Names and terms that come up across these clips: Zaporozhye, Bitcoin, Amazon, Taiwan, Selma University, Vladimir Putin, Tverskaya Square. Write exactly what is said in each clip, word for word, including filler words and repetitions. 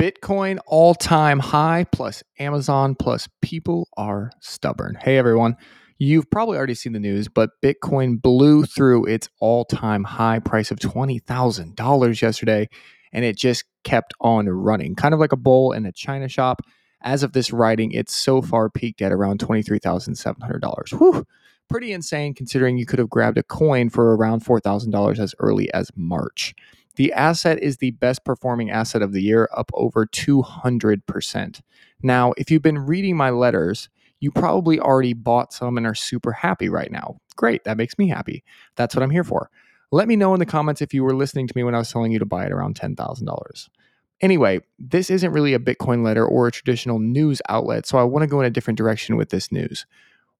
Bitcoin all-time high plus Amazon plus people are stubborn. Hey, everyone. You've probably already seen the news, but Bitcoin blew through its all-time high price of twenty thousand dollars yesterday, and it just kept on running, kind of like a bull in a china shop. As of this writing, it's so far peaked at around twenty-three thousand seven hundred dollars. Whew, pretty insane considering you could have grabbed a coin for around four thousand dollars as early as March. The asset is the best performing asset of the year, up over two hundred percent. Now, if you've been reading my letters, you probably already bought some and are super happy right now. Great, that makes me happy. That's what I'm here for. Let me know in the comments if you were listening to me when I was telling you to buy it around ten thousand dollars. Anyway, this isn't really a Bitcoin letter or a traditional news outlet, so I want to go in a different direction with this news.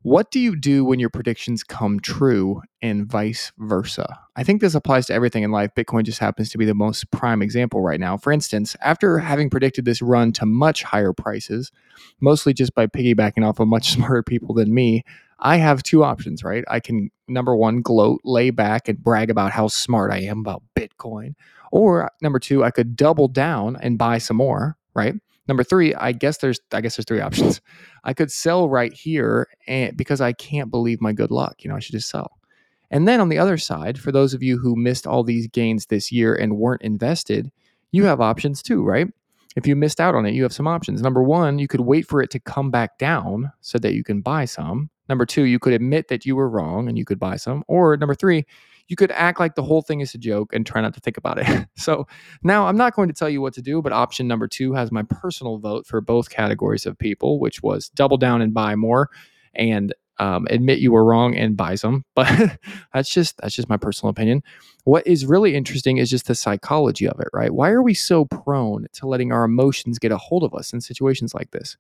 What do you do when your predictions come true and vice versa? I think this applies to everything in life. Bitcoin just happens to be the most prime example right now. For instance, after having predicted this run to much higher prices, mostly just by piggybacking off of much smarter people than me, I have two options, right? I can, number one, gloat, lay back, and brag about how smart I am about Bitcoin. Or number two, I could double down and buy some more, right? Number three, I guess there's I guess there's three options. I could sell right here and because I can't believe my good luck. You know, I should just sell. And then on the other side, for those of you who missed all these gains this year and weren't invested, you have options too, right? If you missed out on it, you have some options. Number one, you could wait for it to come back down so that you can buy some. Number two, you could admit that you were wrong and you could buy some. Or number three, you could act like the whole thing is a joke and try not to think about it. So now I'm not going to tell you what to do, but option number two has my personal vote for both categories of people, which was double down and buy more and um, admit you were wrong and buy some. But that's just that's just my personal opinion. What is really interesting is just the psychology of it, right? Why are we so prone to letting our emotions get a hold of us in situations like this?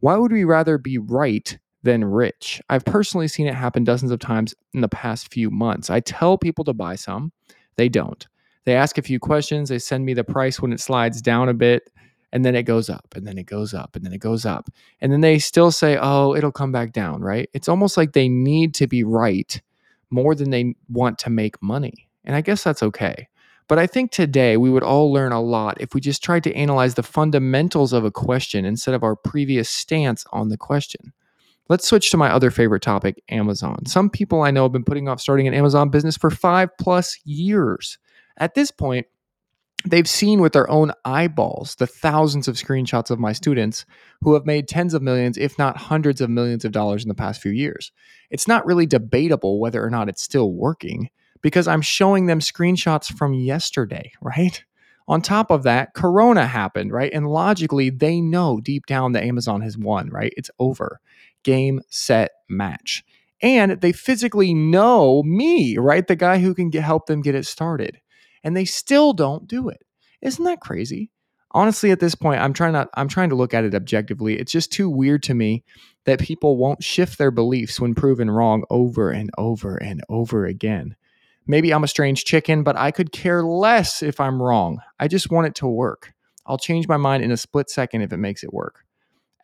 Why would we rather be right than rich? I've personally seen it happen dozens of times in the past few months. I tell people to buy some, they don't. They ask a few questions, they send me the price when it slides down a bit, and then it goes up, and then it goes up, and then it goes up. And then they still say, oh, it'll come back down, right? It's almost like they need to be right more than they want to make money. And I guess that's okay. But I think today we would all learn a lot if we just tried to analyze the fundamentals of a question instead of our previous stance on the question. Let's switch to my other favorite topic, Amazon. Some people I know have been putting off starting an Amazon business for five plus years. At this point, they've seen with their own eyeballs the thousands of screenshots of my students who have made tens of millions, if not hundreds of millions of dollars in the past few years. It's not really debatable whether or not it's still working because I'm showing them screenshots from yesterday, right? On top of that, Corona happened, right? And logically, they know deep down that Amazon has won, right? It's over. Game, set, match. And they physically know me, right? The guy who can get, help them get it started. And they still don't do it. Isn't that crazy? Honestly, at this point, I'm trying not, I'm trying to look at it objectively. It's just too weird to me that people won't shift their beliefs when proven wrong over and over and over again. Maybe I'm a strange chicken, but I could care less if I'm wrong. I just want it to work. I'll change my mind in a split second if it makes it work.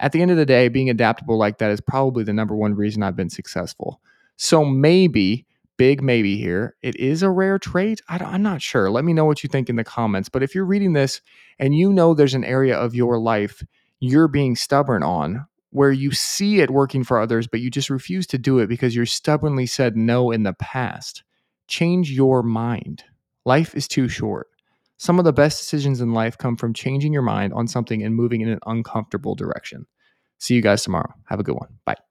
At the end of the day, being adaptable like that is probably the number one reason I've been successful. So maybe, big maybe here, it is a rare trait. I don't, I'm not sure. Let me know what you think in the comments. But if you're reading this and you know there's an area of your life you're being stubborn on, where you see it working for others, but you just refuse to do it because you're stubbornly said no in the past, change your mind. Life is too short. Some of the best decisions in life come from changing your mind on something and moving in an uncomfortable direction. See you guys tomorrow. Have a good one. Bye.